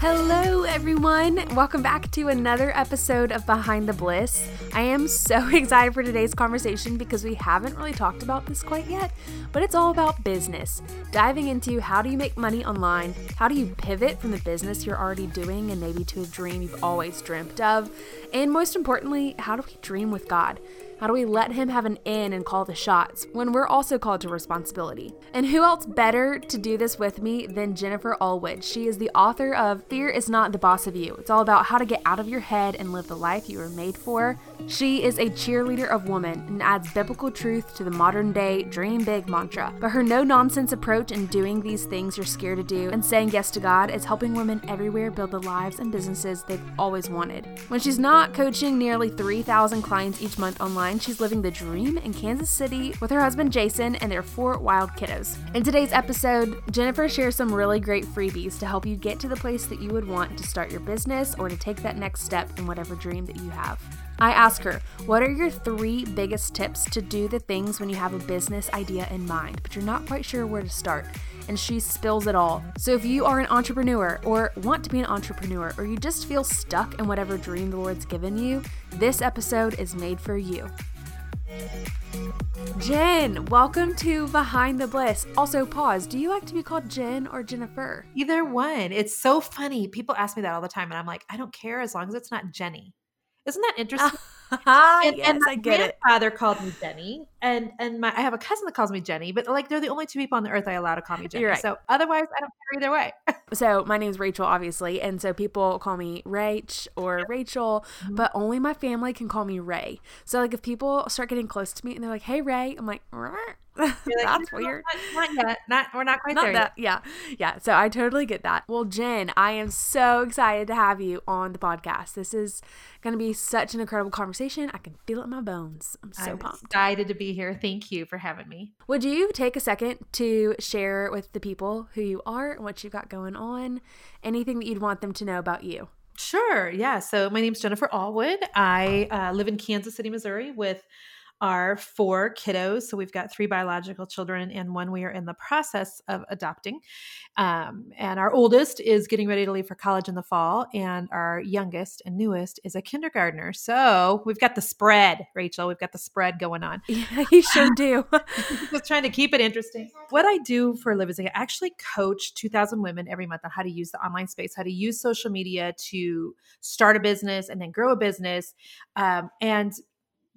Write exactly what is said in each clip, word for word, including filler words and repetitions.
Hello everyone, welcome back to another episode of Behind the Bliss. I am so excited for today's conversation because we haven't really talked about this quite yet, but it's all about business. Diving into how do you make money online, how do you pivot from the business you're already doing and maybe to a dream you've always dreamt of, and most importantly, how do we dream with God? How do we let him have an in and call the shots when we're also called to responsibility? And who else better to do this with me than Jennifer Allwood? She is the author of Fear Is Not the Boss of You. It's all about how to get out of your head and live the life you were made for. She is a cheerleader of women and adds biblical truth to the modern day dream big mantra. But her no-nonsense approach in doing these things you're scared to do and saying yes to God is helping women everywhere build the lives and businesses they've always wanted. When she's not coaching nearly three thousand clients each month online, she's living the dream in Kansas City with her husband Jason and their four wild kiddos. In today's episode, Jennifer shares some really great freebies to help you get to the place that you would want to start your business or to take that next step in whatever dream that you have. I ask her, what are your three biggest tips to do the things when you have a business idea in mind, but you're not quite sure where to start? And she spills it all. So if you are an entrepreneur or want to be an entrepreneur, or you just feel stuck in whatever dream the Lord's given you, this episode is made for you. Jen, welcome to Behind the Bliss. Also, pause. Do you like to be called Jen or Jennifer? Either one. It's so funny. People ask me that all the time, and I'm like, I don't care as long as it's not Jenny. Isn't that interesting? Uh, and, yes, and my I get it. My grandfather called me Jenny, and and my I have a cousin that calls me Jenny, but like they're the only two people on the earth I allow to call me Jenny. Right. So otherwise, I don't care either way. So my name's Rachel, obviously, and so people call me Rach or Rachel, mm-hmm. but only my family can call me Ray. So like if people start getting close to me and they're like, "Hey Ray," I'm like, "Rah." Like, that's weird. Not, not yet. Not, we're not quite not there that, yet. Yeah. Yeah. So I totally get that. Well, Jen, I am so excited to have you on the podcast. This is going to be such an incredible conversation. I can feel it in my bones. I'm so I'm pumped. Excited to be here. Thank you for having me. Would you take a second to share with the people who you are and what you've got going on, anything that you'd want them to know about you? Sure. Yeah. So my name's Jennifer Allwood. I uh, live in Kansas City, Missouri with are four kiddos. So we've got three biological children and one we are in the process of adopting. Um, and our oldest is getting ready to leave for college in the fall. And our youngest and newest is a kindergartner. So we've got the spread, Rachel. We've got the spread going on. Yeah, you sure do. Just trying to keep it interesting. What I do for a living is I actually coach two thousand women every month on how to use the online space, how to use social media to start a business and then grow a business. Um, and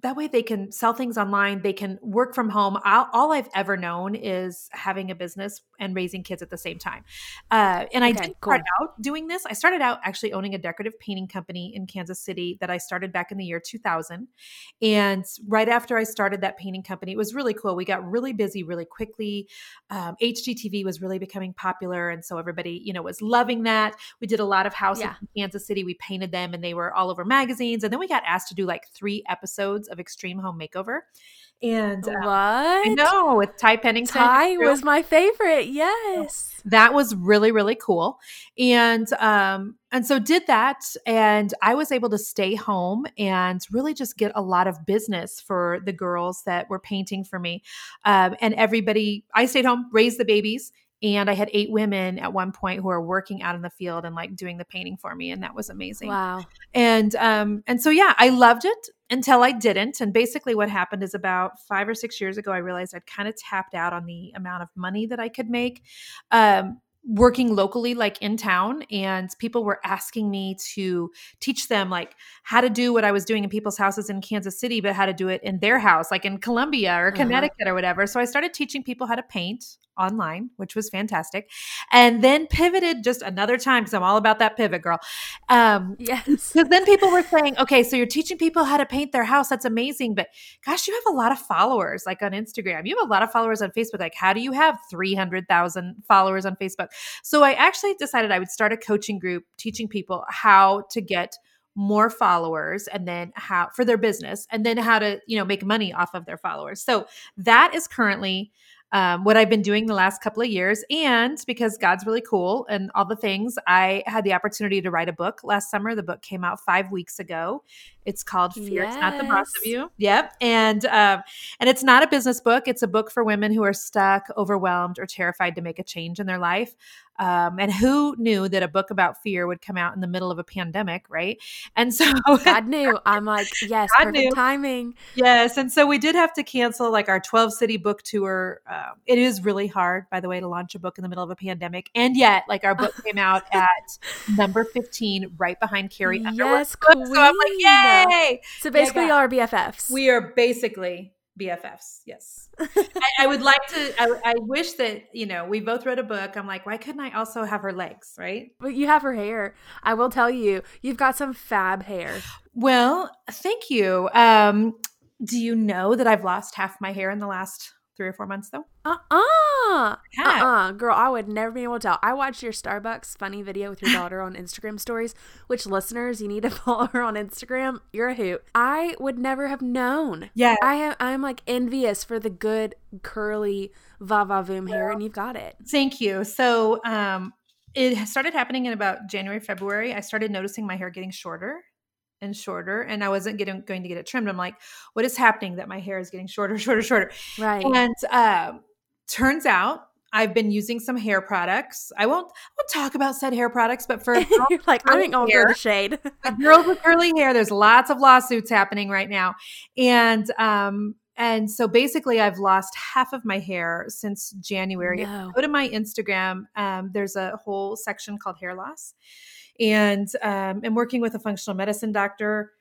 That way they can sell things online. They can work from home. I'll, all I've ever known is having a business and raising kids at the same time. Uh, and I okay, did cool. start out doing this. I started out actually owning a decorative painting company in Kansas City that I started back in the year two thousand. And right after I started that painting company, it was really cool. We got really busy really quickly. Um, H G T V was really becoming popular. And so everybody, you know, was loving that. We did a lot of houses yeah. in Kansas City. We painted them and they were all over magazines. And then we got asked to do like three episodes of of Extreme Home Makeover. And uh, what? I know, with Ty Pennington. Ty was my favorite. Yes. That was really, really cool. And, um, and so did that. And I was able to stay home and really just get a lot of business for the girls that were painting for me. Um, and everybody, I stayed home, raised the babies. And I had eight women at one point who are working out in the field and like doing the painting for me. And that was amazing. Wow. And, um, and so, yeah, I loved it until I didn't. And basically what happened is about five or six years ago, I realized I'd kind of tapped out on the amount of money that I could make, um, working locally, like in town, and people were asking me to teach them like how to do what I was doing in people's houses in Kansas City, but how to do it in their house, like in Columbia or Connecticut uh-huh. or whatever. So I started teaching people how to paint online, which was fantastic. And then pivoted just another time because I'm all about that pivot, girl. Um, yes. Because then people were saying, okay, so you're teaching people how to paint their house. That's amazing. But gosh, you have a lot of followers like on Instagram. You have a lot of followers on Facebook. Like how do you have three hundred thousand followers on Facebook? So I actually decided I would start a coaching group teaching people how to get more followers and then how for their business and then how to, you know, make money off of their followers. So that is currently Um, what I've been doing the last couple of years. And because God's really cool and all the things, I had the opportunity to write a book last summer. The book came out five weeks ago. It's called Fear Is Not the Boss of You. Yep. And, um, and it's not a business book. It's a book for women who are stuck, overwhelmed, or terrified to make a change in their life. Um, and who knew that a book about fear would come out in the middle of a pandemic, right? And so God knew. I'm like, yes, God perfect knew. Timing. Yes. And so we did have to cancel like our twelve city book tour. Um, it is really hard, by the way, to launch a book in the middle of a pandemic. And yet, like, our book came out at number fifteen, right behind Carrie Underwood. Yes, queen. So I'm like, yay. So basically, yeah, our B F Fs. We are basically B F Fs. Yes. I, I would like to, I, I wish that, you know, we both wrote a book. I'm like, why couldn't I also have her legs, right? But you have her hair. I will tell you, you've got some fab hair. Well, thank you. Um, do you know that I've lost half my hair in the last three or four months though? Uh-uh. Yeah. Uh-uh. Girl, I would never be able to tell. I watched your Starbucks funny video with your daughter on Instagram stories, which listeners, you need to follow her on Instagram. You're a hoot. I would never have known. Yeah. I am, I'm like envious for the good curly va-va-voom hair, and you've got it. Thank you. So um, it started happening in about January, February. I started noticing my hair getting shorter and shorter, and I wasn't getting going to get it trimmed. I'm like, what is happening that my hair is getting shorter, shorter, shorter? Right. And uh, turns out I've been using some hair products. I won't, I won't talk about said hair products, but for you're like, I ain't gonna go the shade. A girl with curly hair. There's lots of lawsuits happening right now, and um, and so basically, I've lost half of my hair since January. No. Go to my Instagram. Um, there's a whole section called hair loss. And um, I'm working with a functional medicine doctor,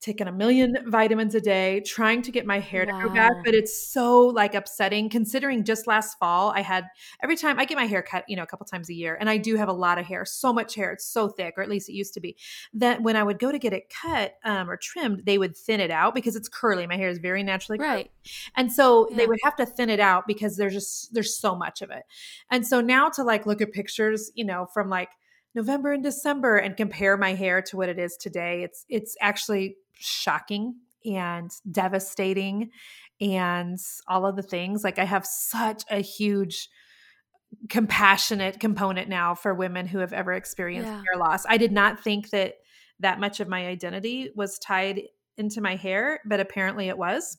taking a million vitamins a day, trying to get my hair wow. to grow back. But it's so like upsetting considering just last fall I had every time I get my hair cut, you know, a couple times a year. And I do have a lot of hair, so much hair. It's so thick, or at least it used to be, that when I would go to get it cut um, or trimmed, they would thin it out because it's curly. My hair is very naturally curly. Right. And so yeah. they would have to thin it out because there's just, there's so much of it. And so now to like look at pictures, you know, from like November and December and compare my hair to what it is today. It's it's actually shocking and devastating and all of the things. Like I have such a huge compassionate component now for women who have ever experienced yeah. hair loss. I did not think that that much of my identity was tied into my hair, but apparently it was.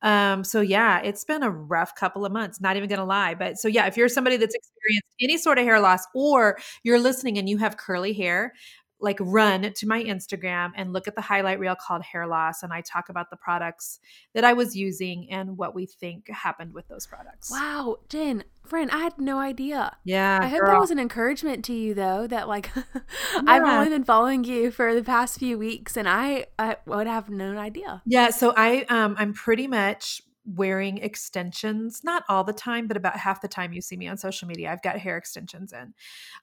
Um, so yeah, it's been a rough couple of months, not even going to lie. But so yeah, if you're somebody that's experienced any sort of hair loss or you're listening and you have curly hair, like run to my Instagram and look at the highlight reel called Hair Loss. And I talk about the products that I was using and what we think happened with those products. Wow. Jen, friend, I had no idea. Yeah. I hope girl. That was an encouragement to you though, that like yeah. I've only been following you for the past few weeks and I, I would have no idea. Yeah. So I, um, I'm pretty much wearing extensions, not all the time, but about half the time you see me on social media, I've got hair extensions in.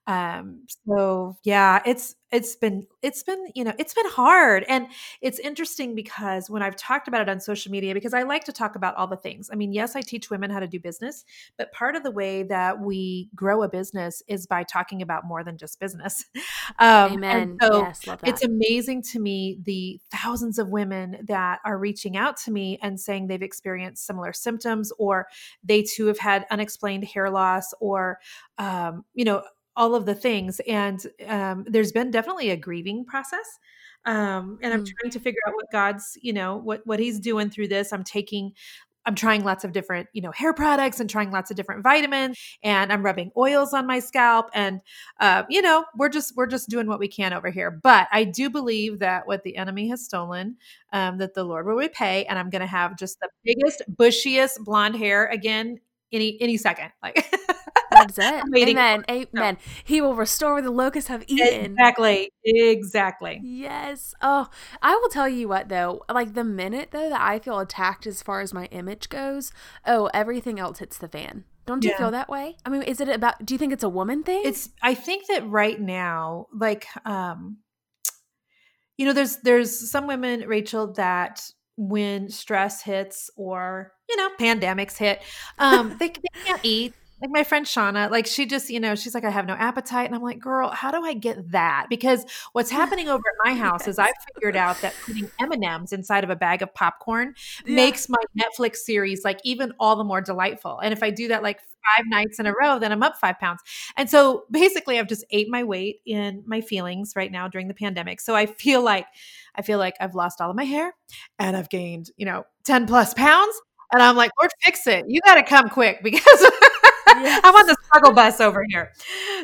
Um, so yeah, it's, it's been, it's been, you know, it's been hard. And it's interesting because when I've talked about it on social media, because I like to talk about all the things. I mean, yes, I teach women how to do business, but part of the way that we grow a business is by talking about more than just business. Um, Amen. And so yes, love that. It's amazing to me, the thousands of women that are reaching out to me and saying they've experienced similar symptoms, or they too have had unexplained hair loss, or, um, you know, all of the things. And um, there's been definitely a grieving process. Um, and I'm mm. trying to figure out what God's, you know, what, what he's doing through this. I'm taking, I'm trying lots of different, you know, hair products and trying lots of different vitamins, and I'm rubbing oils on my scalp. And, uh, you know, we're just, we're just doing what we can over here. But I do believe that what the enemy has stolen, um, that the Lord will repay. And I'm going to have just the biggest, bushiest blonde hair again, any, any second, like that's it. Amen. Amen. So. He will restore the locusts have eaten. Exactly. Exactly. Yes. Oh, I will tell you what though, like the minute though that I feel attacked as far as my image goes, oh, everything else hits the fan. Don't you yeah. feel that way? I mean, is it about, do you think it's a woman thing? It's, I think that right now, like, um, you know, there's, there's some women, Rachel, that when stress hits or, you know, pandemics hit, um, they, they can't eat. Like my friend Shauna, like she just, you know, she's like, I have no appetite. And I'm like, girl, how do I get that? Because what's happening over at my house yes. is I've figured out that putting M and M's inside of a bag of popcorn yeah. makes my Netflix series like even all the more delightful. And if I do that like five nights in a row, then I'm up five pounds. And so basically I've just ate my weight in my feelings right now during the pandemic. So I feel like, I feel like I've lost all of my hair and I've gained, you know, ten plus pounds. And I'm like, Lord, fix it. You got to come quick because... Yes. I'm on the struggle bus over here.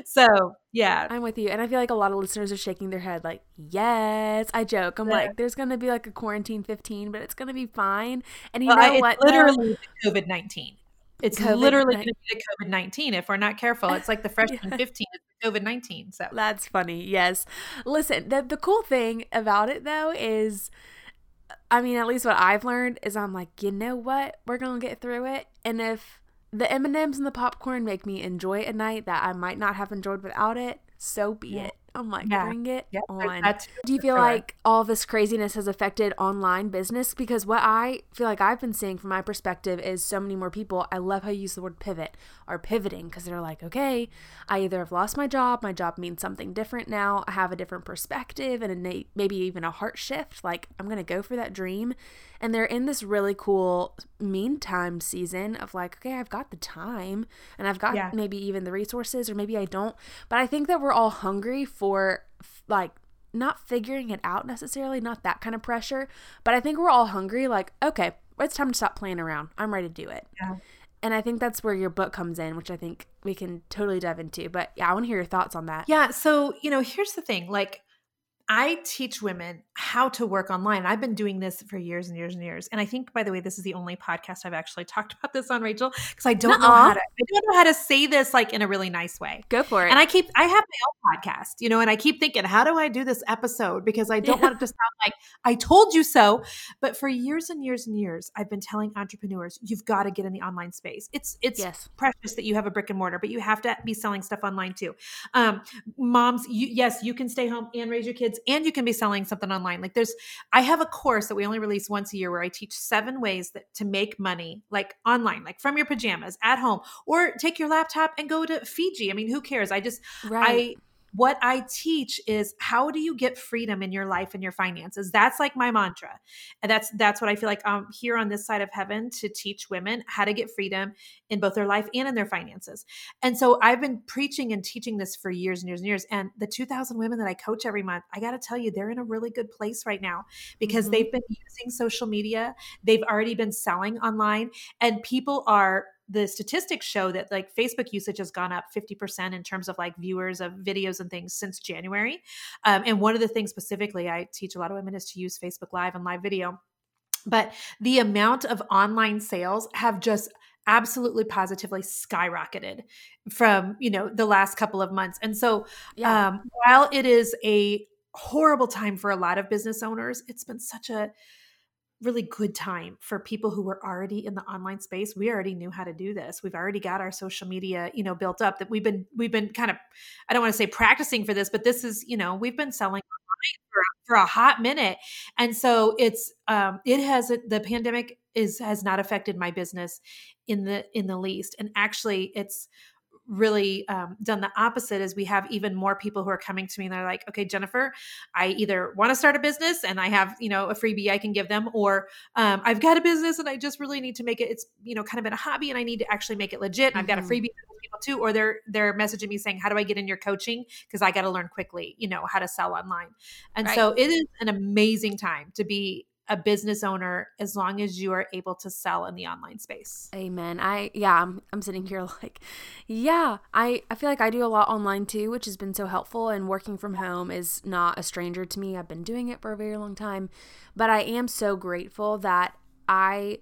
So, yeah. I'm with you. And I feel like a lot of listeners are shaking their head like, yes, I joke. I'm yeah. like, there's going to be like a quarantine fifteen, but it's going to be fine. And you well, know it's what? Literally no. COVID nineteen. It's COVID nineteen. Literally going to be the COVID nineteen if we're not careful. It's like the freshman yeah. fifteen is COVID nineteen. So that's funny. Yes. Listen, the, the cool thing about it though is, I mean, at least what I've learned is I'm like, you know what? We're going to get through it. And if the M and M's and the popcorn make me enjoy a night that I might not have enjoyed without it, so be yeah. it. I'm like, yeah. bring it yeah. on. That's Do you feel sure. like all this craziness has affected online business? Because what I feel like I've been seeing from my perspective is so many more people, I love how you use the word pivot, are pivoting because they're like, okay, I either have lost my job, my job means something different now, I have a different perspective and a, maybe even a heart shift, like I'm going to go for that dream. And they're in this really cool meantime season of like, okay, I've got the time and I've got yeah. maybe even the resources or maybe I don't. But I think that we're all hungry for like not figuring it out necessarily, not that kind of pressure. But I think we're all hungry like, okay, it's time to stop playing around. I'm ready to do it. Yeah. And I think that's where your book comes in, which I think we can totally dive into. But yeah, I want to hear your thoughts on that. Yeah. So, you know, here's the thing. Like, I teach women how to work online. I've been doing this for years and years and years. And I think, by the way, this is the only podcast I've actually talked about this on, Rachel, because I don't Nuh-uh. know how to. I don't know how to say this like in a really nice way. Go for it. And I keep, I have my own podcast, you know, and I keep thinking, how do I do this episode? Because I don't yeah. want it to sound like I told you so. But for years and years and years, I've been telling entrepreneurs, you've got to get in the online space. It's it's yes. precious that you have a brick and mortar, but you have to be selling stuff online too. Um, moms, you, yes, you can stay home and raise your kids. And you can be selling something online. Like there's, I have a course that we only release once a year where I teach seven ways that to make money, like online, like from your pajamas at home, or take your laptop and go to Fiji. I mean, who cares? I just, right. I, what I teach is how do you get freedom in your life and your finances? That's like my mantra. And that's, that's what I feel like I'm here on this side of heaven to teach women how to get freedom in both their life and in their finances. And so I've been preaching and teaching this for years and years and years. And the two thousand women that I coach every month, I got to tell you, they're in a really good place right now because mm-hmm. they've been using social media. They've already been selling online and people are, the statistics show that like Facebook usage has gone up fifty percent in terms of like viewers of videos and things since January. Um, and one of the things specifically I teach a lot of women is to use Facebook Live and live video, but the amount of online sales have just absolutely positively skyrocketed from, you know, the last couple of months. And so yeah. um, while it is a horrible time for a lot of business owners, it's been such a really good time for people who were already in the online space. We already knew how to do this. We've already got our social media, you know, built up that we've been, we've been kind of, I don't want to say practicing for this, but this is, you know, we've been selling online for, for a hot minute. And so it's, um, it has, the pandemic is, has not affected my business in the, in the least. And actually it's really um, done the opposite is we have even more people who are coming to me and they're like, okay, Jennifer, I either want to start a business and I have, you know, a freebie I can give them, or um, I've got a business and I just really need to make it, it's, you know, kind of been a hobby and I need to actually make it legit. Mm-hmm. I've got a freebie for people too, or they're, they're messaging me saying, how do I get in your coaching? Cause I got to learn quickly, you know, how to sell online. And right. so it is an amazing time to be a business owner as long as you are able to sell in the online space. Amen. I, yeah, I'm, I'm sitting here like, yeah, I, I feel like I do a lot online too, which has been so helpful, and working from home is not a stranger to me. I've been doing it for a very long time, but I am so grateful that I,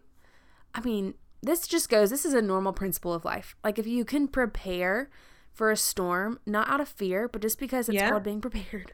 I mean, this just goes, this is a normal principle of life. Like if you can prepare for a storm, not out of fear, but just because it's yeah. called being prepared.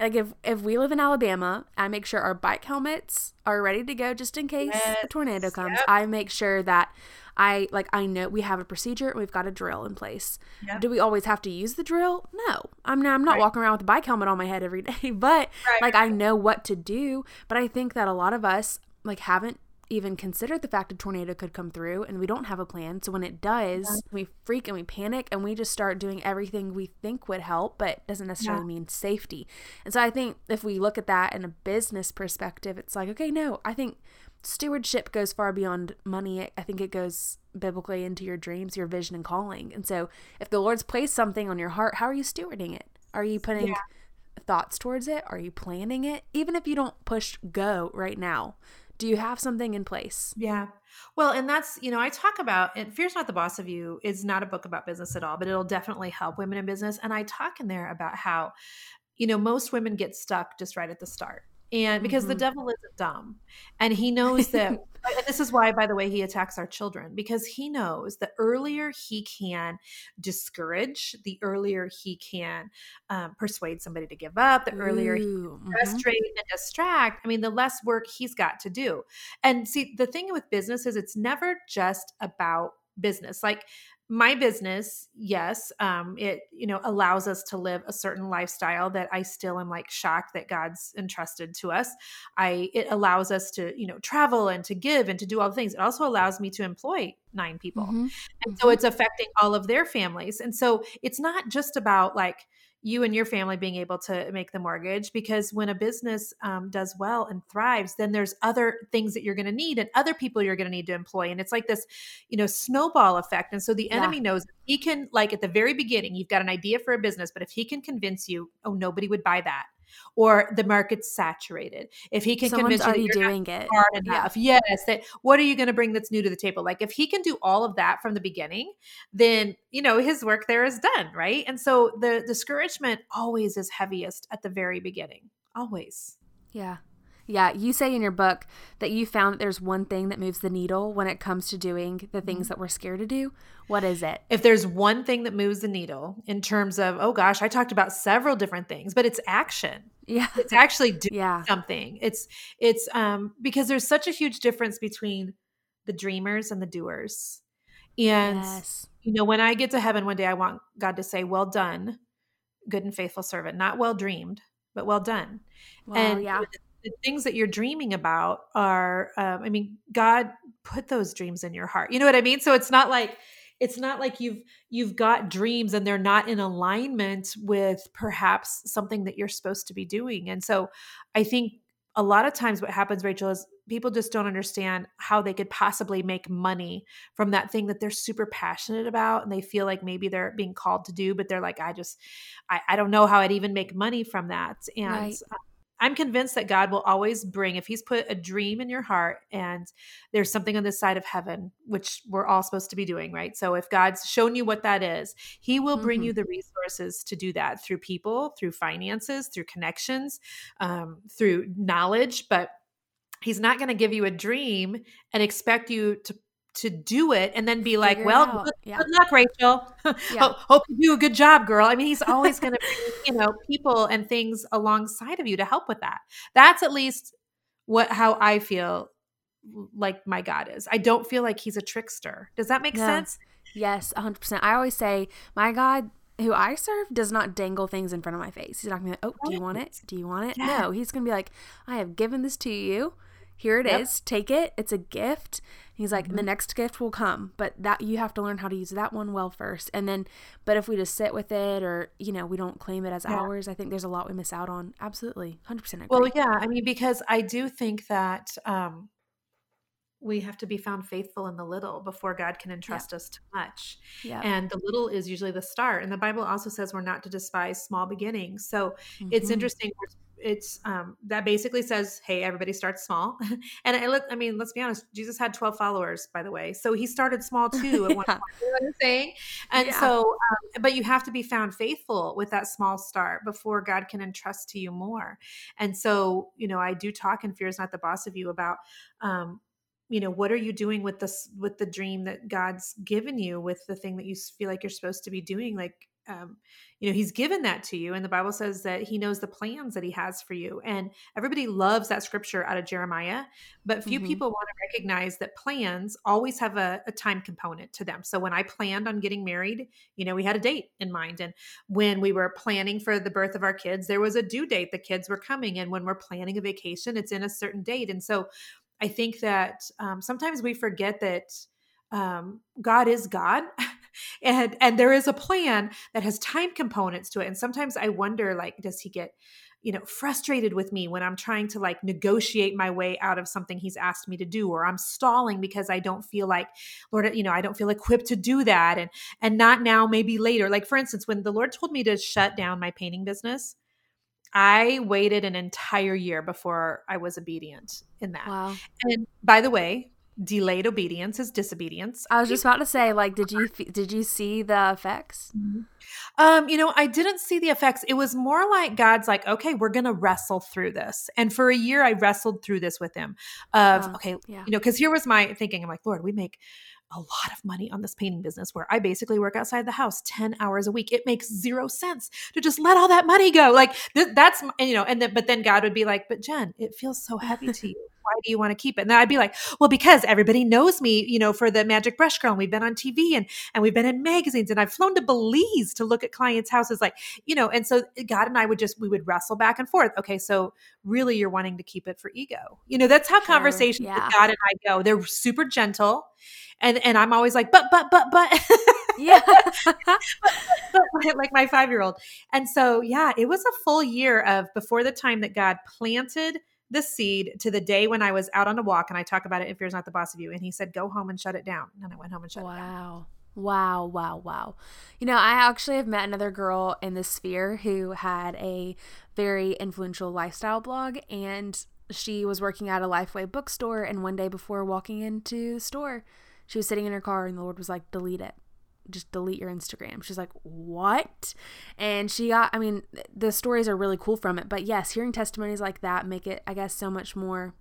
Like if, if we live in Alabama, I make sure our bike helmets are ready to go just in case yes. a tornado comes. Yep. I make sure that I like I know we have a procedure and we've got a drill in place. Yep. Do we always have to use the drill? No. I'm not, I'm not right. walking around with a bike helmet on my head every day, but right. like I know what to do. But I think that a lot of us like haven't even considered the fact a tornado could come through and we don't have a plan. So when it does, yeah. we freak and we panic and we just start doing everything we think would help, but doesn't necessarily yeah. mean safety. And so I think if we look at that in a business perspective, it's like, okay, no, I think stewardship goes far beyond money. I think it goes biblically into your dreams, your vision and calling. And so if the Lord's placed something on your heart, how are you stewarding it? Are you putting yeah. thoughts towards it? Are you planning it? Even if you don't push go right now, do you have something in place? Yeah. Well, and that's, you know, I talk about, and Fear's Not the Boss of You is not a book about business at all, but it'll definitely help women in business. And I talk in there about how, you know, most women get stuck just right at the start. And because mm-hmm. the devil isn't dumb and he knows that, and this is why, by the way, he attacks our children, because he knows the earlier he can discourage, the earlier he can um, persuade somebody to give up, the earlier Ooh, he can frustrate mm-hmm. and distract. I mean, the less work he's got to do. And see, the thing with business is it's never just about business. Like, my business, yes, um, it, you know, allows us to live a certain lifestyle that I still am like shocked that God's entrusted to us. I, it allows us to, you know, travel and to give and to do all the things. It also allows me to employ nine people. Mm-hmm. And mm-hmm. so it's affecting all of their families. And so it's not just about like you and your family being able to make the mortgage, because when a business um, does well and thrives, then there's other things that you're going to need and other people you're going to need to employ. And it's like this, you know, snowball effect. And so the enemy yeah. knows he can, like at the very beginning, you've got an idea for a business, but if he can convince you, oh, nobody would buy that. Or the market's saturated. If he can Someone's convince you that you're doing it hard enough, yeah. yes. That what are you going to bring that's new to the table? Like if he can do all of that from the beginning, then you know his work there is done, right? And so the discouragement always is heaviest at the very beginning, always. Yeah, yeah. You say in your book that you found that there's one thing that moves the needle when it comes to doing the things mm-hmm. that we're scared to do. What is it? If there's one thing that moves the needle in terms of, oh gosh, I talked about several different things, but it's action. Yeah. It's actually doing yeah. something. It's, it's, um, because there's such a huge difference between the dreamers and the doers. And, yes. you know, when I get to heaven one day, I want God to say, well done, good and faithful servant, not well dreamed, but well done. Well, and yeah. the things that you're dreaming about are, um, I mean, God put those dreams in your heart. You know what I mean? So it's not like, It's not like you've you've got dreams and they're not in alignment with perhaps something that you're supposed to be doing. And so I think a lot of times what happens, Rachel, is people just don't understand how they could possibly make money from that thing that they're super passionate about and they feel like maybe they're being called to do, but they're like, I just, I, I don't know how I'd even make money from that. And right. I'm convinced that God will always bring, if he's put a dream in your heart and there's something on this side of heaven, which we're all supposed to be doing, right? So if God's shown you what that is, he will bring mm-hmm. you the resources to do that through people, through finances, through connections, um, through knowledge. But he's not going to give you a dream and expect you to to do it and then be like, Figure well, good, yeah. good luck, Rachel. Yeah. Hope you do a good job, girl. I mean, he's always going to bring, you know, people and things alongside of you to help with that. That's at least what, how I feel like my God is. I don't feel like he's a trickster. Does that make yeah. sense? Yes, one hundred percent. I always say my God who I serve does not dangle things in front of my face. He's not going to be like, oh, do you want it? Do you want it? Yeah. No, he's going to be like, I have given this to you. Here it yep. is. Take it. It's a gift. He's like, mm-hmm. the next gift will come, but that you have to learn how to use that one well first. And then, but if we just sit with it or, you know, we don't claim it as yeah. ours, I think there's a lot we miss out on. Absolutely. one hundred percent agree. Well, yeah. I mean, because I do think that um, we have to be found faithful in the little before God can entrust yeah. us to much. Yeah. And the little is usually the start. And the Bible also says we're not to despise small beginnings. So mm-hmm. it's interesting. It's um, that basically says, hey, everybody starts small. And I, I mean, let's be honest, Jesus had twelve followers, by the way. So he started small too at yeah. one point, you know what I'm saying? And yeah. so, um, but you have to be found faithful with that small start before God can entrust to you more. And so, you know, I do talk in Fear Is Not the Boss of You about um, you know, what are you doing with this, with the dream that God's given you, with the thing that you feel like you're supposed to be doing? Like, um, you know, he's given that to you. And the Bible says that he knows the plans that he has for you. And everybody loves that scripture out of Jeremiah, but few mm-hmm. people want to recognize that plans always have a, a time component to them. So when I planned on getting married, you know, we had a date in mind. And when we were planning for the birth of our kids, there was a due date, the kids were coming. And when we're planning a vacation, it's in a certain date. And so I think that um, sometimes we forget that um, God is God. And and there is a plan that has time components to it. And sometimes I wonder, like, does he get, you know, frustrated with me when I'm trying to like negotiate my way out of something he's asked me to do, or I'm stalling because I don't feel like, Lord, you know, I don't feel equipped to do that. And, and not now, maybe later. Like, for instance, when the Lord told me to shut down my painting business, I waited an entire year before I was obedient in that. Wow. And by the way, delayed obedience is disobedience. I was just about to say, like, did you did you see the effects? Mm-hmm. Um, you know, I didn't see the effects. It was more like God's like, okay, we're going to wrestle through this. And for a year, I wrestled through this with him of, oh, okay, yeah. you know, because here was my thinking. I'm like, Lord, we make a lot of money on this painting business where I basically work outside the house ten hours a week. It makes zero sense to just let all that money go. Like th- that's, you know, and then, but then God would be like, but Jen, it feels so heavy to you. Why do you want to keep it? And then I'd be like, well, because everybody knows me, you know, for the Magic Brush Girl, and we've been on T V and, and we've been in magazines, and I've flown to Belize to look at clients' houses. Like, you know, and so God and I would just, we would wrestle back and forth. Okay. So really you're wanting to keep it for ego. You know, that's how sure. conversations yeah. with God and I go. They're super gentle. And and I'm always like, but, but, but, but. Yeah. Like my five-year-old. And so, yeah, it was a full year of before the time that God planted the seed to the day when I was out on a walk, and I talk about it in Fear Is Not the Boss of You. And he said, go home and shut it down. And I went home and shut wow. it down. Wow. Wow, wow, wow. You know, I actually have met another girl in this sphere who had a very influential lifestyle blog, and she was working at a Lifeway bookstore, and one day before walking into the store, she was sitting in her car, and the Lord was like, delete it. Just delete your Instagram. She's like, what? And she got, I mean, the stories are really cool from it, but yes, hearing testimonies like that make it, I guess, so much more.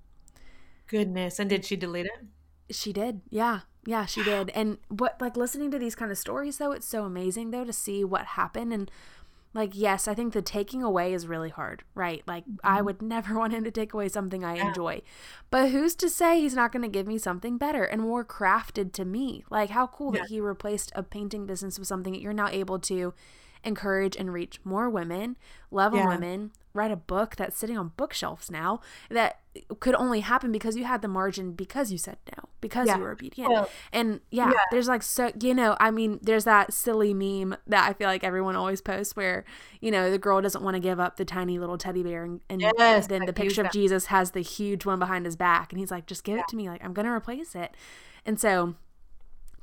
Goodness. And did she delete it? She did. Yeah. Yeah, she did. And what, like, listening to these kind of stories, though, it's so amazing, though, to see what happened. And, like, yes, I think the taking away is really hard, right? Like, mm-hmm. I would never want him to take away something I yeah. enjoy. But who's to say he's not going to give me something better and more crafted to me? Like, how cool yeah. that he replaced a painting business with something that you're now able to encourage and reach more women, love on yeah. women, write a book that's sitting on bookshelves now that could only happen because you had the margin, because you said no, because yeah. you were obedient. Well, and yeah, yeah, there's like, so, you know, I mean, there's that silly meme that I feel like everyone always posts where, you know, the girl doesn't want to give up the tiny little teddy bear, and, and yes, then the picture of Jesus has the huge one behind his back, and he's like, just give yeah. it to me. Like, I'm going to replace it. And so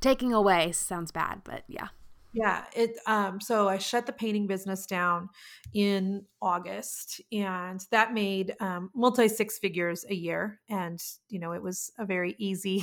taking away sounds bad, but yeah. Yeah. It, um, so I shut the painting business down in August, and that made, um, multi six figures a year. And, you know, it was a very easy,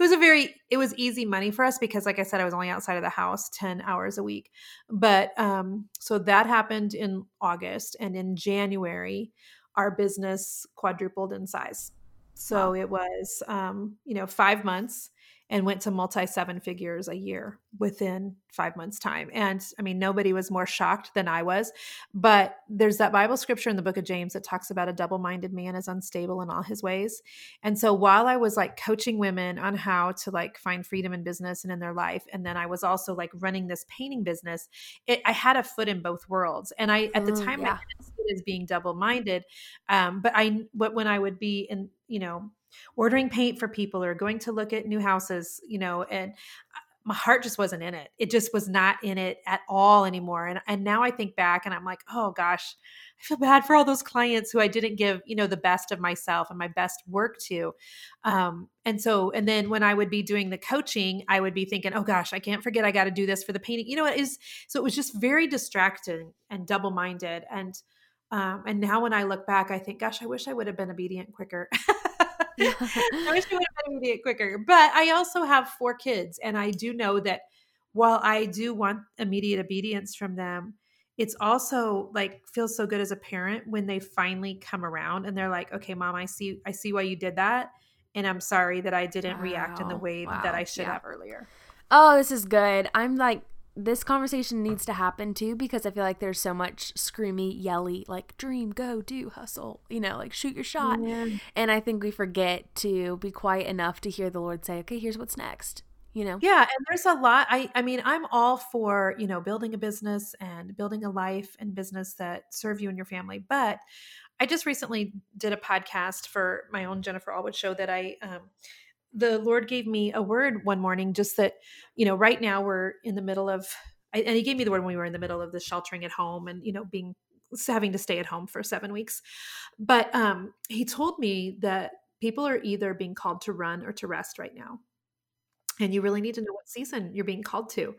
it was a very, it was easy money for us because, like I said, I was only outside of the house ten hours a week. But, um, so that happened in August, and in January, our business quadrupled in size. So wow. it was, um, you know, five months. And went to multi seven figures a year within five months' time. And I mean, nobody was more shocked than I was. But there's that Bible scripture in the book of James that talks about a double-minded man is unstable in all his ways. And so while I was like coaching women on how to like find freedom in business and in their life, and then I was also like running this painting business, it, I had a foot in both worlds. And I, at the mm, time, yeah. I didn't see it as being double-minded. Um, but I, but when I would be in, you know, ordering paint for people or going to look at new houses, you know, and my heart just wasn't in it. It just was not in it at all anymore. And and now I think back and I'm like, oh gosh, I feel bad for all those clients who I didn't give, you know, the best of myself and my best work to. Um, and so, and then when I would be doing the coaching, I would be thinking, oh gosh, I can't forget I got to do this for the painting. You know, it is, so it was just very distracting and double-minded. And, um, and now when I look back, I think, gosh, I wish I would have been obedient quicker. I wish I would have been immediate quicker, but I also have four kids, and I do know that while I do want immediate obedience from them, it's also like feels so good as a parent when they finally come around and they're like, okay, mom, I see, I see why you did that. And I'm sorry that I didn't wow. react in the way wow. that I should yeah. have earlier. Oh, this is good. I'm like, this conversation needs to happen too, because I feel like there's so much screamy, yelly, like dream, go, do, hustle, you know, like shoot your shot. Yeah. And I think we forget to be quiet enough to hear the Lord say, okay, here's what's next, you know? Yeah. And there's a lot. I, I mean, I'm all for, you know, building a business and building a life and business that serve you and your family. But I just recently did a podcast for my own Jennifer Allwood show that I, um, the Lord gave me a word one morning, just that, you know, right now we're in the middle of, and he gave me the word when we were in the middle of the sheltering at home and, you know, being, having to stay at home for seven weeks. But um, he told me that people are either being called to run or to rest right now. And you really need to know what season you're being called to.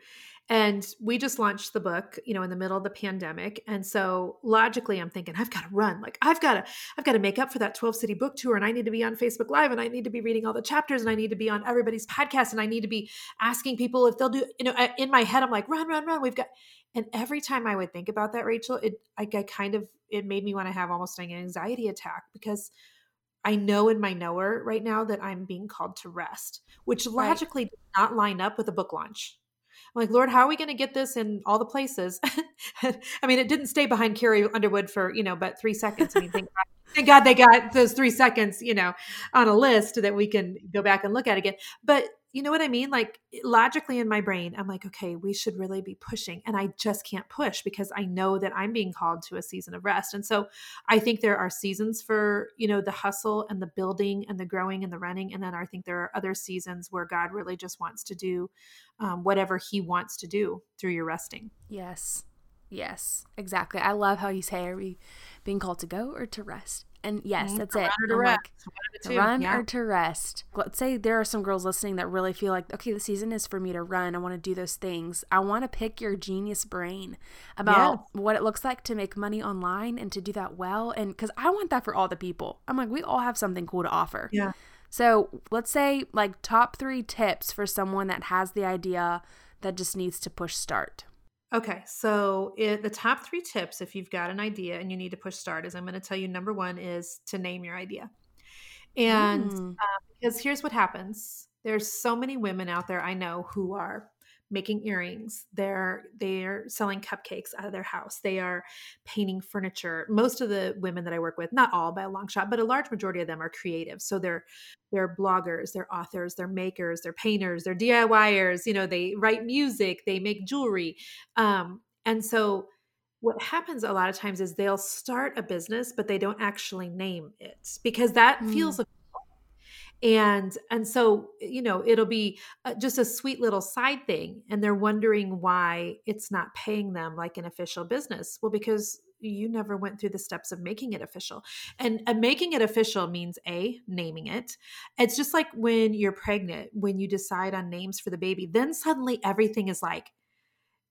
And we just launched the book, you know, in the middle of the pandemic. And so logically I'm thinking, I've got to run. Like I've got to, I've got to make up for that twelve city book tour. And I need to be on Facebook Live, and I need to be reading all the chapters, and I need to be on everybody's podcast. And I need to be asking people if they'll do, you know, I, in my head, I'm like, run, run, run. We've got, and every time I would think about that, Rachel, it, I, I kind of, it made me want to have almost an anxiety attack, because I know in my knower right now that I'm being called to rest, which logically right. does not line up with a book launch. I'm like, Lord, how are we going to get this in all the places? I mean, it didn't stay behind Carrie Underwood for, you know, but three seconds. I mean, thank, God, thank God they got those three seconds, you know, on a list that we can go back and look at again. But you know what I mean? Like logically in my brain, I'm like, okay, we should really be pushing. And I just can't push because I know that I'm being called to a season of rest. And so I think there are seasons for, you know, the hustle and the building and the growing and the running. And then I think there are other seasons where God really just wants to do um, whatever he wants to do through your resting. Yes. Yes, exactly. I love how you say, are we being called to go or to rest? And yes, that's it. To like, to run yeah. or to rest. Let's say there are some girls listening that really feel like, okay, the season is for me to run. I want to do those things. I want to pick your genius brain about yes. what it looks like to make money online and to do that well. And because I want that for all the people. I'm like, we all have something cool to offer. Yeah. So let's say like top three tips for someone that has the idea that just needs to push start. Okay, so it, the top three tips, if you've got an idea and you need to push start, is I'm going to tell you number one is to name your idea. And mm. uh, because here's what happens. There's so many women out there I know who are making earrings. They're, they're selling cupcakes out of their house. They are painting furniture. Most of the women that I work with, not all by a long shot, but a large majority of them are creative. So they're, they're bloggers, they're authors, they're makers, they're painters, they're D I Y ers, you know, they write music, they make jewelry. Um, and so what happens a lot of times is they'll start a business, but they don't actually name it because that mm. feels And, and so, you know, it'll be just a sweet little side thing. And they're wondering why it's not paying them like an official business. Well, because you never went through the steps of making it official, and, and making it official means a naming it. It's just like when you're pregnant, when you decide on names for the baby, then suddenly everything is like,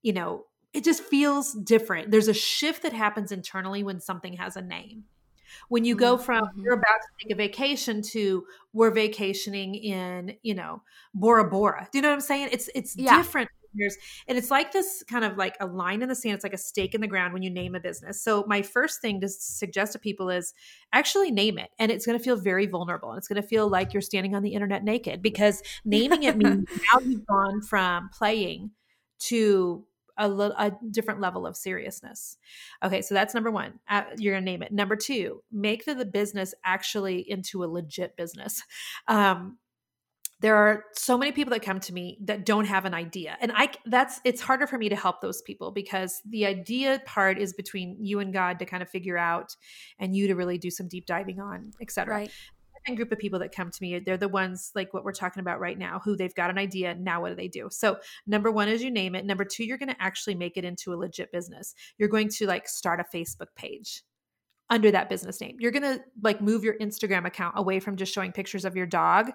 you know, it just feels different. There's a shift that happens internally when something has a name. When you go from mm-hmm. you're about to take a vacation to we're vacationing in, you know, Bora Bora. Do you know what I'm saying? It's it's yeah. different. And it's like this kind of like a line in the sand. It's like a stake in the ground when you name a business. So my first thing to suggest to people is actually name it. And it's going to feel very vulnerable. And it's going to feel like you're standing on the internet naked, because naming it means now you've gone from playing to A, little, a different level of seriousness. Okay, so that's number one. Uh, you're going to name it. Number two, make the, the business actually into a legit business. Um, there are so many people that come to me that don't have an idea. And I that's it's harder for me to help those people, because the idea part is between you and God to kind of figure out, and you to really do some deep diving on, et cetera. Right. Group of people that come to me, they're the ones like what we're talking about right now, who they've got an idea. Now what do they do? So number one is you name it. Number two, you're going to actually make it into a legit business. You're going to like start a Facebook page under that business name. You're going to like move your Instagram account away from just showing pictures of your dog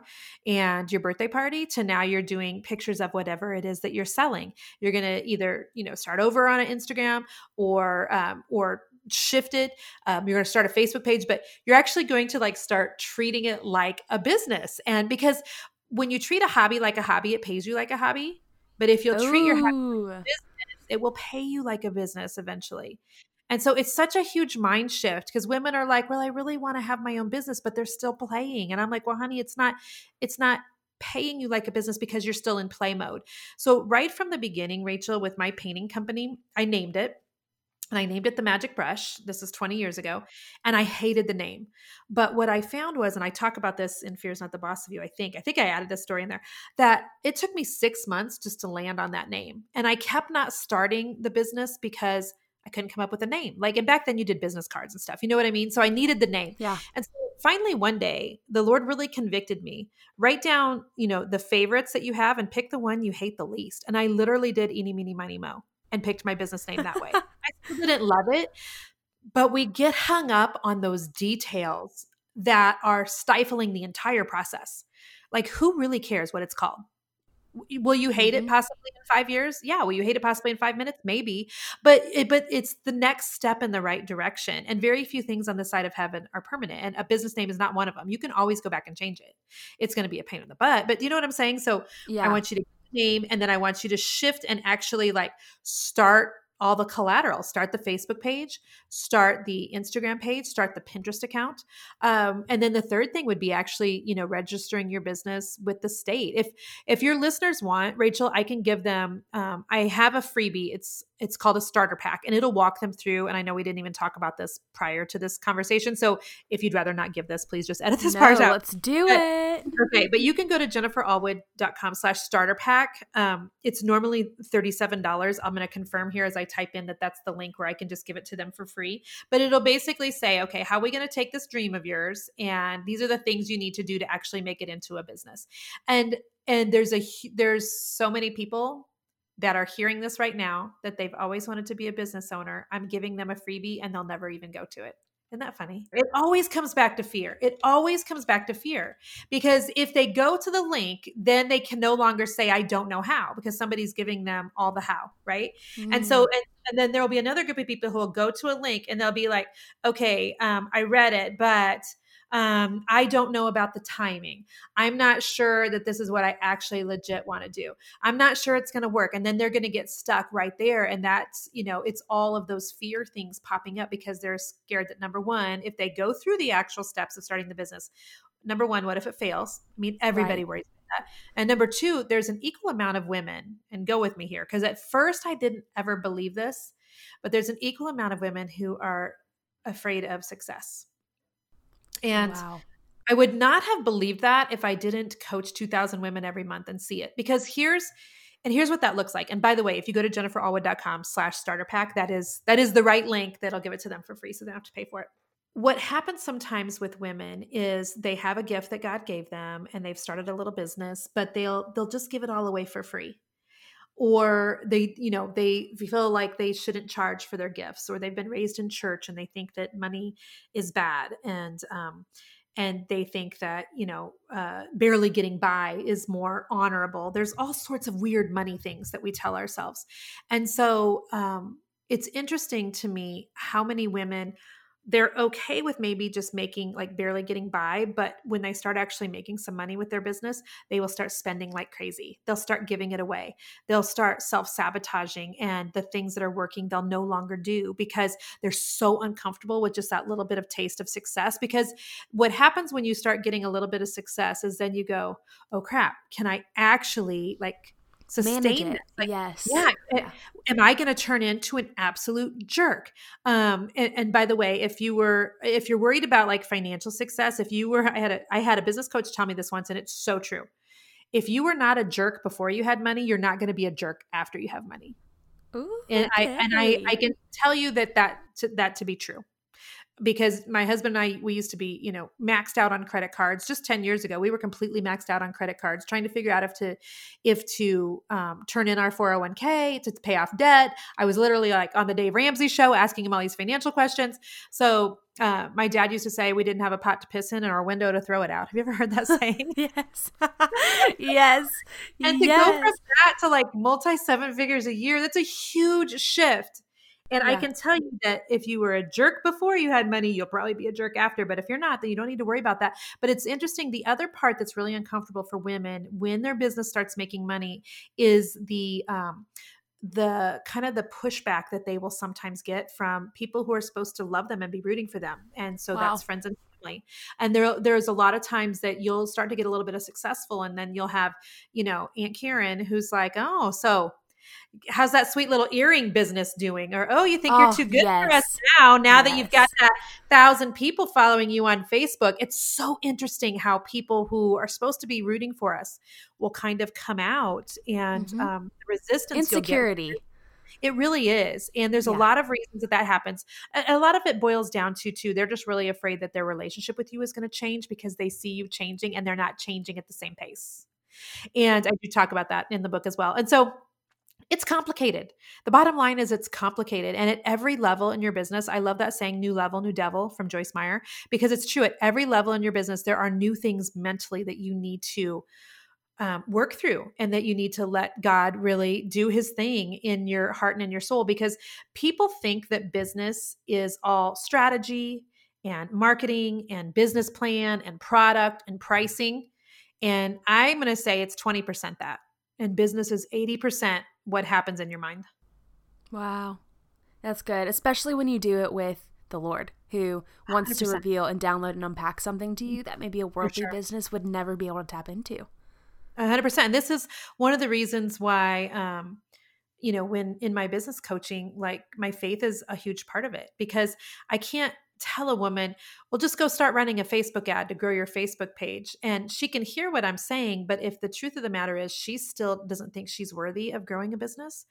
and your birthday party to now you're doing pictures of whatever it is that you're selling. You're going to either, you know, start over on an Instagram or, um, or shifted. Um, you're going to start a Facebook page, but you're actually going to like start treating it like a business. And because when you treat a hobby like a hobby, it pays you like a hobby. But if you'll Ooh. treat your hobby like a business, it will pay you like a business eventually. And so it's such a huge mind shift because women are like, well, I really want to have my own business, but they're still playing. And I'm like, well, honey, it's not, it's not paying you like a business because you're still in play mode. So right from the beginning, Rachel, with my painting company, I named it. And I named it The Magic Brush. This is twenty years ago. And I hated the name. But what I found was, and I talk about this in Fear Is Not the Boss of You, I think. I think I added this story in there, that it took me six months just to land on that name. And I kept not starting the business because I couldn't come up with a name. Like, and back then you did business cards and stuff. You know what I mean? So I needed the name. Yeah. And so finally one day, the Lord really convicted me. Write down, you know, the favorites that you have and pick the one you hate the least. And I literally did eeny, meeny, miny, mo. And picked my business name that way. I still didn't love it, but we get hung up on those details that are stifling the entire process. Like, who really cares what it's called? Will you hate mm-hmm. it possibly in five years? Yeah. Will you hate it possibly in five minutes? Maybe. But it, but it's the next step in the right direction. And very few things on the side of heaven are permanent. And a business name is not one of them. You can always go back and change it. It's going to be a pain in the butt, but you know what I'm saying? So yeah. I want you to name. And then I want you to shift and actually like start all the collateral, start the Facebook page, start the Instagram page, start the Pinterest account. Um, and then the third thing would be actually, you know, registering your business with the state. If, if your listeners want, Rachel, I can give them, um, I have a freebie. It's, it's called a starter pack and it'll walk them through. And I know we didn't even talk about this prior to this conversation. So if you'd rather not give this, please just edit this no, part out. Let's do but, it. Okay. But you can go to jenniferallwood.com slash starter pack. Um, it's normally thirty-seven dollars. I'm going to confirm here as I type in that that's the link where I can just give it to them for free. But it'll basically say, okay, how are we going to take this dream of yours? And these are the things you need to do to actually make it into a business. And, and there's a, there's so many people that are hearing this right now that they've always wanted to be a business owner. I'm giving them a freebie and they'll never even go to it. Isn't that funny? It always comes back to fear. It always comes back to fear because if they go to the link, then they can no longer say, I don't know how, because somebody's giving them all the how, right? Mm. And so, and, and then there'll be another group of people who will go to a link and they'll be like, okay, um, I read it, but um, I don't know about the timing. I'm not sure that this is what I actually legit want to do. I'm not sure it's going to work. And then they're going to get stuck right there. And that's, you know, it's all of those fear things popping up because they're scared that number one, if they go through the actual steps of starting the business, number one, what if it fails? I mean, everybody right. worries about that. And number two, there's an equal amount of women, and go with me here, because at first I didn't ever believe this, but there's an equal amount of women who are afraid of success. And wow. I would not have believed that if I didn't coach two thousand women every month and see it, because here's, and here's what that looks like. And by the way, if you go to jenniferallwood.com slash starter pack, that is, that is the right link that'll give it to them for free. So they don't have to pay for it. What happens sometimes with women is they have a gift that God gave them and they've started a little business, but they'll, they'll just give it all away for free. Or they, you know, they feel like they shouldn't charge for their gifts, or they've been raised in church and they think that money is bad, and um, and they think that you know, uh, barely getting by is more honorable. There's all sorts of weird money things that we tell ourselves, and so um, it's interesting to me how many women. They're okay with maybe just making like barely getting by, but when they start actually making some money with their business, they will start spending like crazy. They'll start giving it away. They'll start self-sabotaging, and the things that are working, they'll no longer do because they're so uncomfortable with just that little bit of taste of success. Because what happens when you start getting a little bit of success is then you go, oh crap, can I actually like sustain this? Like, yes. Yeah. yeah. Am I going to turn into an absolute jerk? Um, and, and by the way, if you were, if you're worried about like financial success, if you were, I had a, I had a business coach tell me this once, and it's so true. If you were not a jerk before you had money, you're not going to be a jerk after you have money. Ooh, and okay. I, and I, I can tell you that, that, to, that to be true. Because my husband and I, we used to be, you know, maxed out on credit cards just ten years ago. We were completely maxed out on credit cards, trying to figure out if to, if to um, turn in our four oh one k to pay off debt. I was literally like on the Dave Ramsey show asking him all these financial questions. So uh, my dad used to say we didn't have a pot to piss in and our window to throw it out. Have you ever heard that saying? yes. yes. And to yes. go from that to like multi seven figures a year, that's a huge shift. And yeah. I can tell you that if you were a jerk before you had money, you'll probably be a jerk after. But if you're not, then you don't need to worry about that. But it's interesting. The other part that's really uncomfortable for women when their business starts making money is the um, the kind of the pushback that they will sometimes get from people who are supposed to love them and be rooting for them. And so wow. that's friends and family. And there, there's a lot of times that you'll start to get a little bit of successful, and then you'll have, you know, Aunt Karen who's like, oh, so how's that sweet little earring business doing? Or, oh, you think oh, you're too good yes. for us now, now yes. that you've got that thousand people following you on Facebook. It's so interesting how people who are supposed to be rooting for us will kind of come out, and mm-hmm. um, the resistance. Insecurity. You'll get. It really is. And there's yeah. a lot of reasons that that happens. A, a lot of it boils down to, too, they're just really afraid that their relationship with you is going to change because they see you changing and they're not changing at the same pace. And I do talk about that in the book as well. And so it's complicated. The bottom line is it's complicated. And at every level in your business, I love that saying, new level, new devil, from Joyce Meyer, because it's true. At every level in your business, there are new things mentally that you need to um, work through, and that you need to let God really do his thing in your heart and in your soul, because people think that business is all strategy and marketing and business plan and product and pricing. And I'm going to say it's twenty percent that. And business is eighty percent what happens in your mind. Wow. That's good. Especially when you do it with the Lord, who wants one hundred percent to reveal and download and unpack something to you that maybe a worldly sure. business would never be able to tap into. one hundred percent. And this is one of the reasons why, um, you know, when in my business coaching, like my faith is a huge part of it, because I can't tell a woman, well, just go start running a Facebook ad to grow your Facebook page. And she can hear what I'm saying, but if the truth of the matter is she still doesn't think she's worthy of growing a business,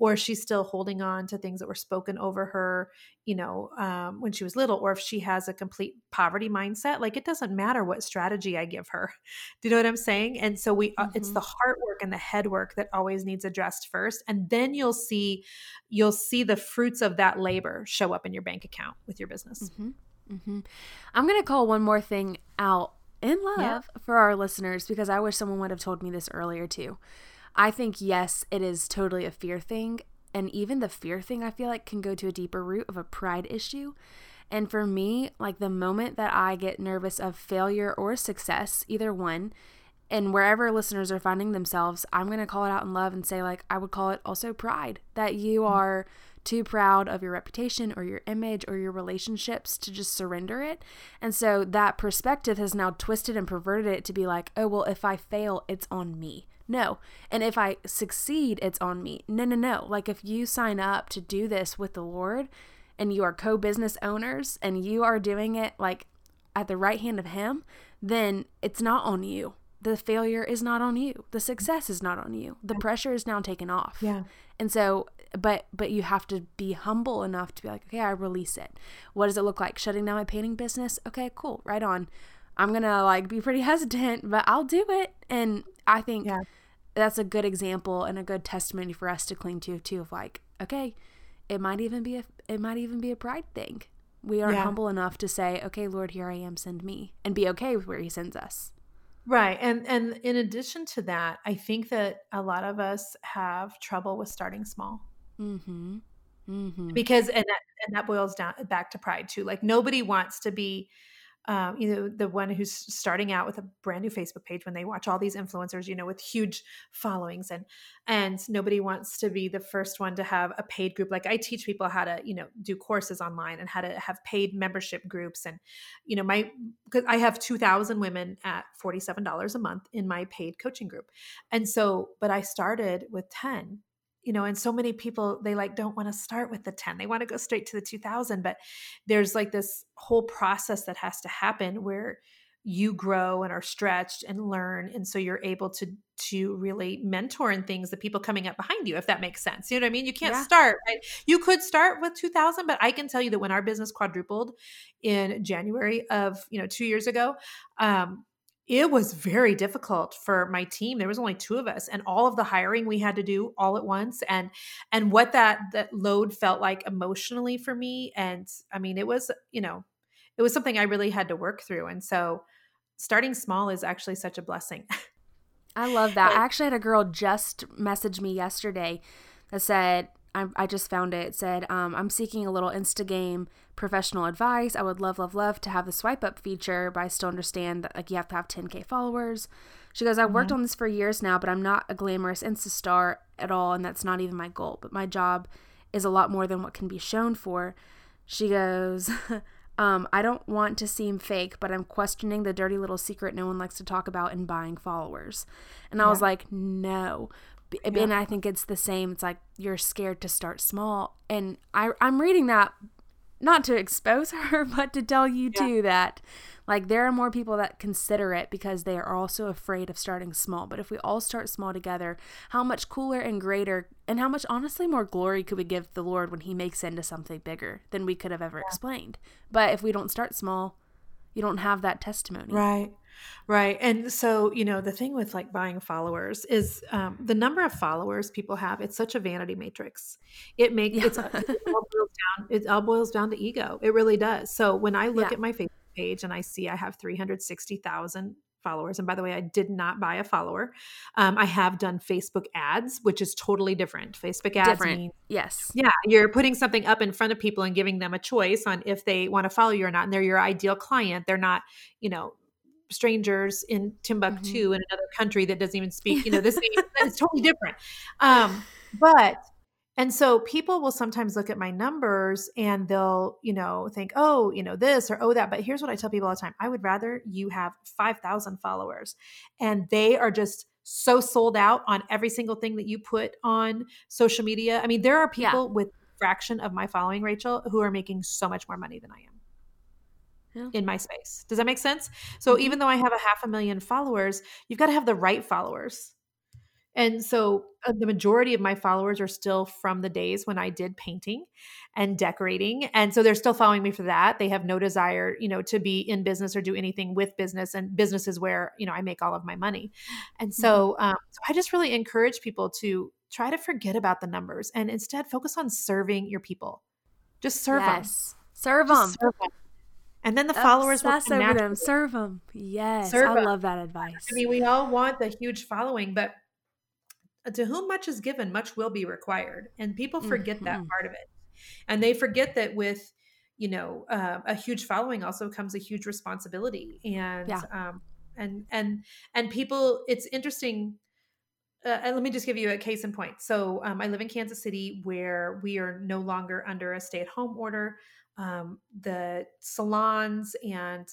or she's still holding on to things that were spoken over her, you know, um, when she was little, or if she has a complete poverty mindset, like it doesn't matter what strategy I give her. Do you know what I'm saying? And so we, mm-hmm. uh, it's the heart work and the head work that always needs addressed first. And then you'll see, you'll see the fruits of that labor show up in your bank account with your business. Mm-hmm. Mm-hmm. I'm going to call one more thing out in love yeah. for our listeners, because I wish someone would have told me this earlier too. I think, yes, it is totally a fear thing. And even the fear thing, I feel like, can go to a deeper root of a pride issue. And for me, like the moment that I get nervous of failure or success, either one, and wherever listeners are finding themselves, I'm going to call it out in love and say, like, I would call it also pride, that you are too proud of your reputation or your image or your relationships to just surrender it. And so that perspective has now twisted and perverted it to be like, oh, well, if I fail, it's on me. No. And if I succeed, it's on me. No, no, no. Like if you sign up to do this with the Lord and you are co-business owners and you are doing it like at the right hand of him, then it's not on you. The failure is not on you. The success is not on you. The pressure is now taken off. Yeah. And so, but, but you have to be humble enough to be like, okay, I release it. What does it look like? Shutting down my painting business? Okay, cool. Right on. I'm going to like be pretty hesitant, but I'll do it. And I think yeah. that's a good example and a good testimony for us to cling to too, of like, okay, it might even be a, it might even be a pride thing. We aren't yeah. humble enough to say, okay, Lord, here I am, send me, and be okay with where he sends us. Right. And, and in addition to that, I think that a lot of us have trouble with starting small. Mm-hmm. Mm-hmm. Because, and that, and that boils down back to pride too. Like nobody wants to be, Um, you know, the one who's starting out with a brand new Facebook page when they watch all these influencers, you know, with huge followings, and, and nobody wants to be the first one to have a paid group. Like I teach people how to, you know, do courses online and how to have paid membership groups. And, you know, my, cause I have two thousand women at forty-seven dollars a month in my paid coaching group. And so, but I started with ten. You know, and so many people, they like don't want to start with the ten. They want to go straight to the two thousand, but there's like this whole process that has to happen where you grow and are stretched and learn. And so you're able to, to really mentor in things, the people coming up behind you, if that makes sense. You know what I mean? You can't yeah. start, right? You could start with two thousand, but I can tell you that when our business quadrupled in January of, you know, two years ago, um, it was very difficult for my team. There was only two of us, and all of the hiring we had to do all at once. And, and what that, that load felt like emotionally for me. And I mean, it was, you know, it was something I really had to work through. And so starting small is actually such a blessing. I love that. I actually had a girl just message me yesterday that said, I, I just found it. It said, um, I'm seeking a little Instagame professional advice. I would love, love, love to have the swipe up feature, but I still understand that like you have to have ten K followers. She goes, I've mm-hmm. worked on this for years now, but I'm not a glamorous Insta star at all, and that's not even my goal, but my job is a lot more than what can be shown for. She goes, um, I don't want to seem fake, but I'm questioning the dirty little secret no one likes to talk about in buying followers. And I yeah. was like, no. And yeah. I think it's the same. It's like, you're scared to start small. And I, I'm reading that not to expose her, but to tell you yeah. too that like there are more people that consider it because they are also afraid of starting small. But if we all start small together, how much cooler and greater and how much honestly more glory could we give the Lord when he makes into something bigger than we could have ever yeah. explained. But if we don't start small, you don't have that testimony. Right. Right. And so, you know, the thing with like buying followers is um, the number of followers people have. It's such a vanity matrix. It makes yeah. it's, it, all boils down, it all boils down to ego. It really does. So when I look yeah. at my Facebook page and I see I have three hundred sixty thousand followers. And by the way, I did not buy a follower. Um, I have done Facebook ads, which is totally different. Facebook ads different. mean, yes. Yeah. You're putting something up in front of people and giving them a choice on if they want to follow you or not. And they're your ideal client. They're not, you know, strangers in Timbuktu mm-hmm. in another country that doesn't even speak, you know, this is totally different. Um, but, and so people will sometimes look at my numbers and they'll, you know, think, oh, you know, this or, oh, that, but here's what I tell people all the time. I would rather you have five thousand followers and they are just so sold out on every single thing that you put on social media. I mean, there are people yeah. with a fraction of my following, Rachel, who are making so much more money than I am. Yeah. In my space. Does that make sense? So mm-hmm. even though I have a half a million followers, you've got to have the right followers. And so uh, the majority of my followers are still from the days when I did painting and decorating. And so they're still following me for that. They have no desire, you know, to be in business or do anything with business, and business is where, you know, I make all of my money. And so, um, so I just really encourage people to try to forget about the numbers and instead focus on serving your people. Just serve yes. them. Serve them. Serve them. And then the Obsess followers will come over them. Serve them. Yes. Serve I them. Love that advice. I mean, we all want the huge following, but to whom much is given, much will be required. And people forget mm-hmm. that part of it. And they forget that with, you know, uh, a huge following also comes a huge responsibility. And, yeah. um, and, and, and people, it's interesting. Uh, and let me just give you a case in point. So um, I live in Kansas City, where we are no longer under a stay-at-home order. Um, the salons and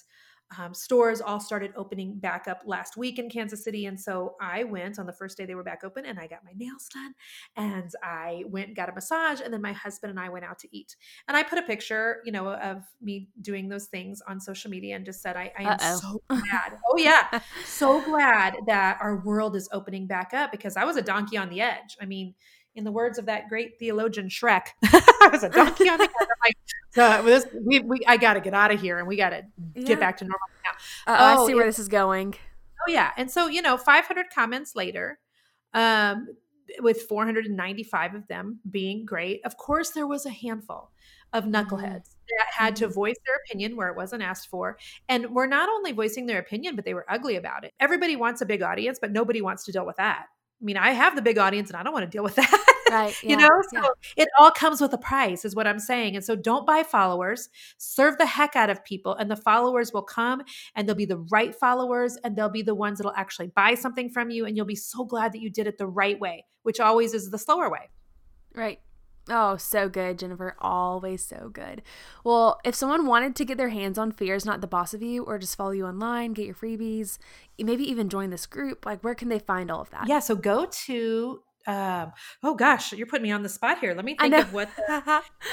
um, stores all started opening back up last week in Kansas City. And so I went on the first day they were back open, and I got my nails done, and I went and got a massage. And then my husband and I went out to eat, and I put a picture, you know, of me doing those things on social media and just said, I, I am Uh-oh. so glad. Oh yeah. So glad that our world is opening back up, because I was a donkey on the edge. I mean, in the words of that great theologian Shrek, I was a donkey on the edge. Like, uh, this, we, we, I got to get out of here, and we got to yeah. get back to normal now. Uh, oh, I see where it, this is going. Oh yeah, and so you know, five hundred comments later, um, with four hundred ninety-five of them being great. Of course, there was a handful of knuckleheads that had to voice their opinion where it wasn't asked for, and were not only voicing their opinion, but they were ugly about it. Everybody wants a big audience, but nobody wants to deal with that. I mean, I have the big audience and I don't want to deal with that. Right, yeah, you know, so yeah. it all comes with a price is what I'm saying. And so don't buy followers, serve the heck out of people, and the followers will come, and they'll be the right followers, and they'll be the ones that'll actually buy something from you. And you'll be so glad that you did it the right way, which always is the slower way. Right. Oh, so good, Jennifer. Always so good. Well, if someone wanted to get their hands on Fear Is Not the Boss of You, or just follow you online, get your freebies, maybe even join this group, like where can they find all of that? Yeah. So go to, um, oh gosh, you're putting me on the spot here. Let me think of what, the,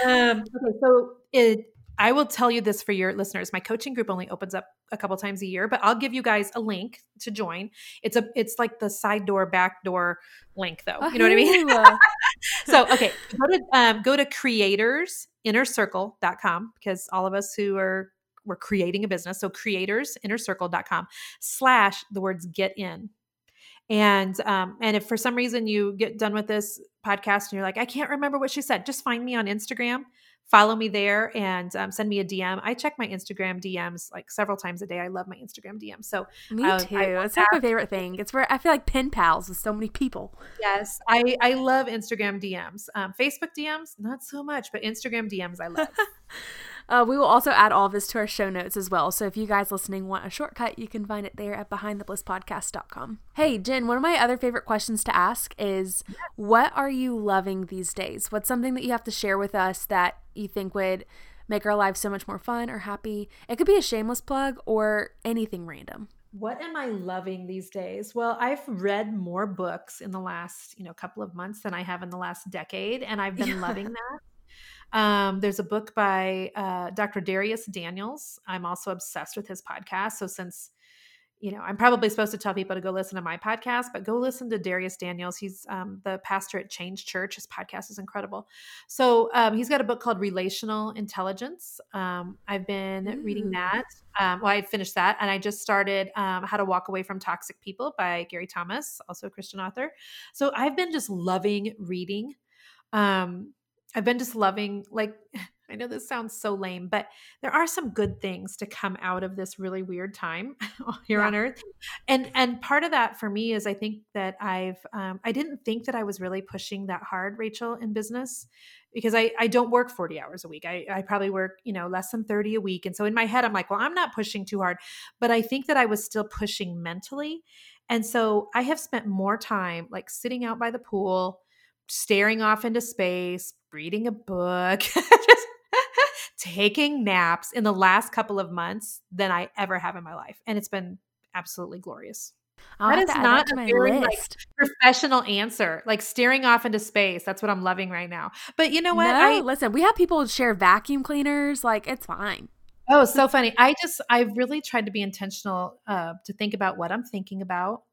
um, okay, so it, I will tell you this for your listeners. My coaching group only opens up a couple times a year, but I'll give you guys a link to join. It's a, it's like the side door, back door link though. You know what I mean? So, okay, go to, um, go to creators inner circle dot com, because all of us who are, we're creating a business. So creators inner circle dot com slash the words get in. And, um, and if for some reason you get done with this podcast and you're like, I can't remember what she said, just find me on Instagram. Follow me there, and um, send me a D M. I check my Instagram D Ms like several times a day. I love my Instagram D Ms. So me uh, too. I, it's like my favorite thing. It's where I feel like pen pals with so many people. Yes, I, I love Instagram D Ms. Um, Facebook D Ms, not so much, but Instagram D Ms I love. Uh, we will also add all of this to our show notes as well. So if you guys listening want a shortcut, you can find it there at behind the bliss podcast dot com. Hey, Jen, one of my other favorite questions to ask is, what are you loving these days? What's something that you have to share with us that you think would make our lives so much more fun or happy? It could be a shameless plug or anything random. What am I loving these days? Well, I've read more books in the last, you know, couple of months than I have in the last decade, and I've been yeah. loving that. Um, there's a book by uh, Doctor Darius Daniels. I'm also obsessed with his podcast. So since, you know, I'm probably supposed to tell people to go listen to my podcast, but go listen to Darius Daniels. He's um, the pastor at Change Church. His podcast is incredible. So um, he's got a book called Relational Intelligence. Um, I've been Ooh. reading that. Um, well, I finished that, and I just started um, How to Walk Away from Toxic People by Gary Thomas, also a Christian author. So I've been just loving reading. Um I've been just loving, like, I know this sounds so lame, but there are some good things to come out of this really weird time here yeah. on earth. And and part of that for me is I think that I've, um, I didn't think that I was really pushing that hard, Rachel, in business, because I, I don't work forty hours a week. I, I probably work, you know, less than thirty a week. And so in my head, I'm like, well, I'm not pushing too hard, but I think that I was still pushing mentally. And so I have spent more time like sitting out by the pool, staring off into space, reading a book, just taking naps in the last couple of months than I ever have in my life. And it's been absolutely glorious. I'll that is not a very like, professional answer, like staring off into space. That's what I'm loving right now. But you know what? No, I, listen, we have people share vacuum cleaners. Like, it's fine. Oh, so funny. I just, I've really tried to be intentional uh, to think about what I'm thinking about.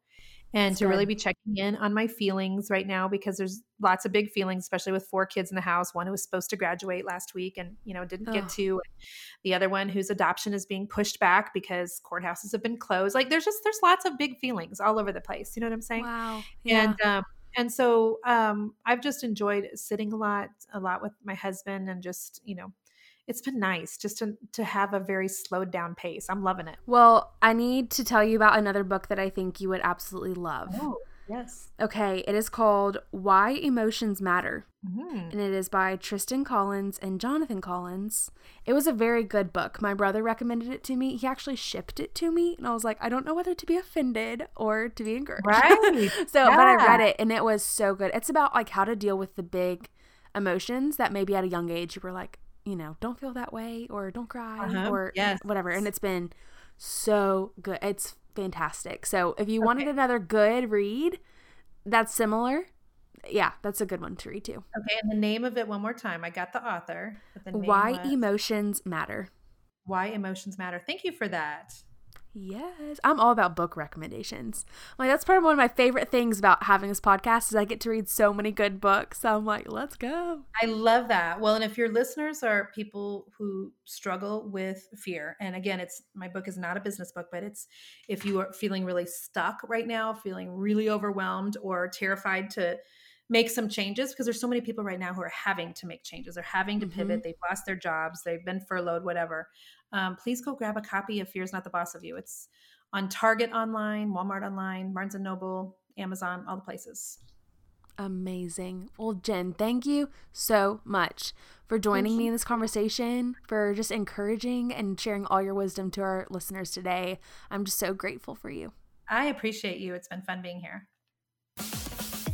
And That's to good. really be checking in on my feelings right now, because there's lots of big feelings, especially with four kids in the house, one who was supposed to graduate last week and, you know, didn't get oh. to, the other one whose adoption is being pushed back because courthouses have been closed. Like there's just, there's lots of big feelings all over the place. You know what I'm saying? Wow. Yeah. And, um, and so um, I've just enjoyed sitting a lot, a lot with my husband, and just, you know, it's been nice just to, to have a very slowed down pace. I'm loving it. Well, I need to tell you about another book that I think you would absolutely love. Oh, yes. Okay. It is called Why Emotions Matter. Mm-hmm. And it is by Tristan Collins and Jonathan Collins. It was a very good book. My brother recommended it to me. He actually shipped it to me. And I was like, I don't know whether to be offended or to be encouraged. Right. so, yeah. But I read it, and it was so good. It's about like how to deal with the big emotions that maybe at a young age you were like, you know, don't feel that way, or don't cry, uh-huh. or yes. whatever. And it's been so good. It's fantastic. So if you okay. wanted another good read that's similar, yeah, that's a good one to read too. Okay. And the name of it one more time. I got the author. But the name Why was... Emotions Matter. Why Emotions Matter. Thank you for that. Yes. I'm all about book recommendations. Like, that's probably one of my favorite things about having this podcast is I get to read so many good books. So I'm like, let's go. I love that. Well, and if your listeners are people who struggle with fear, and again, it's, my book is not a business book, but it's, if you are feeling really stuck right now, feeling really overwhelmed or terrified to make some changes, because there's so many people right now who are having to make changes, they're having to mm-hmm. pivot, they've lost their jobs, they've been furloughed, whatever. Um, please go grab a copy of Fear Is Not the Boss of You. It's on Target online, Walmart online, Barnes and Noble, Amazon, all the places. Amazing. Well, Jen, thank you so much for joining me in this conversation, for just encouraging and sharing all your wisdom to our listeners today. I'm just so grateful for you. I appreciate you. It's been fun being here.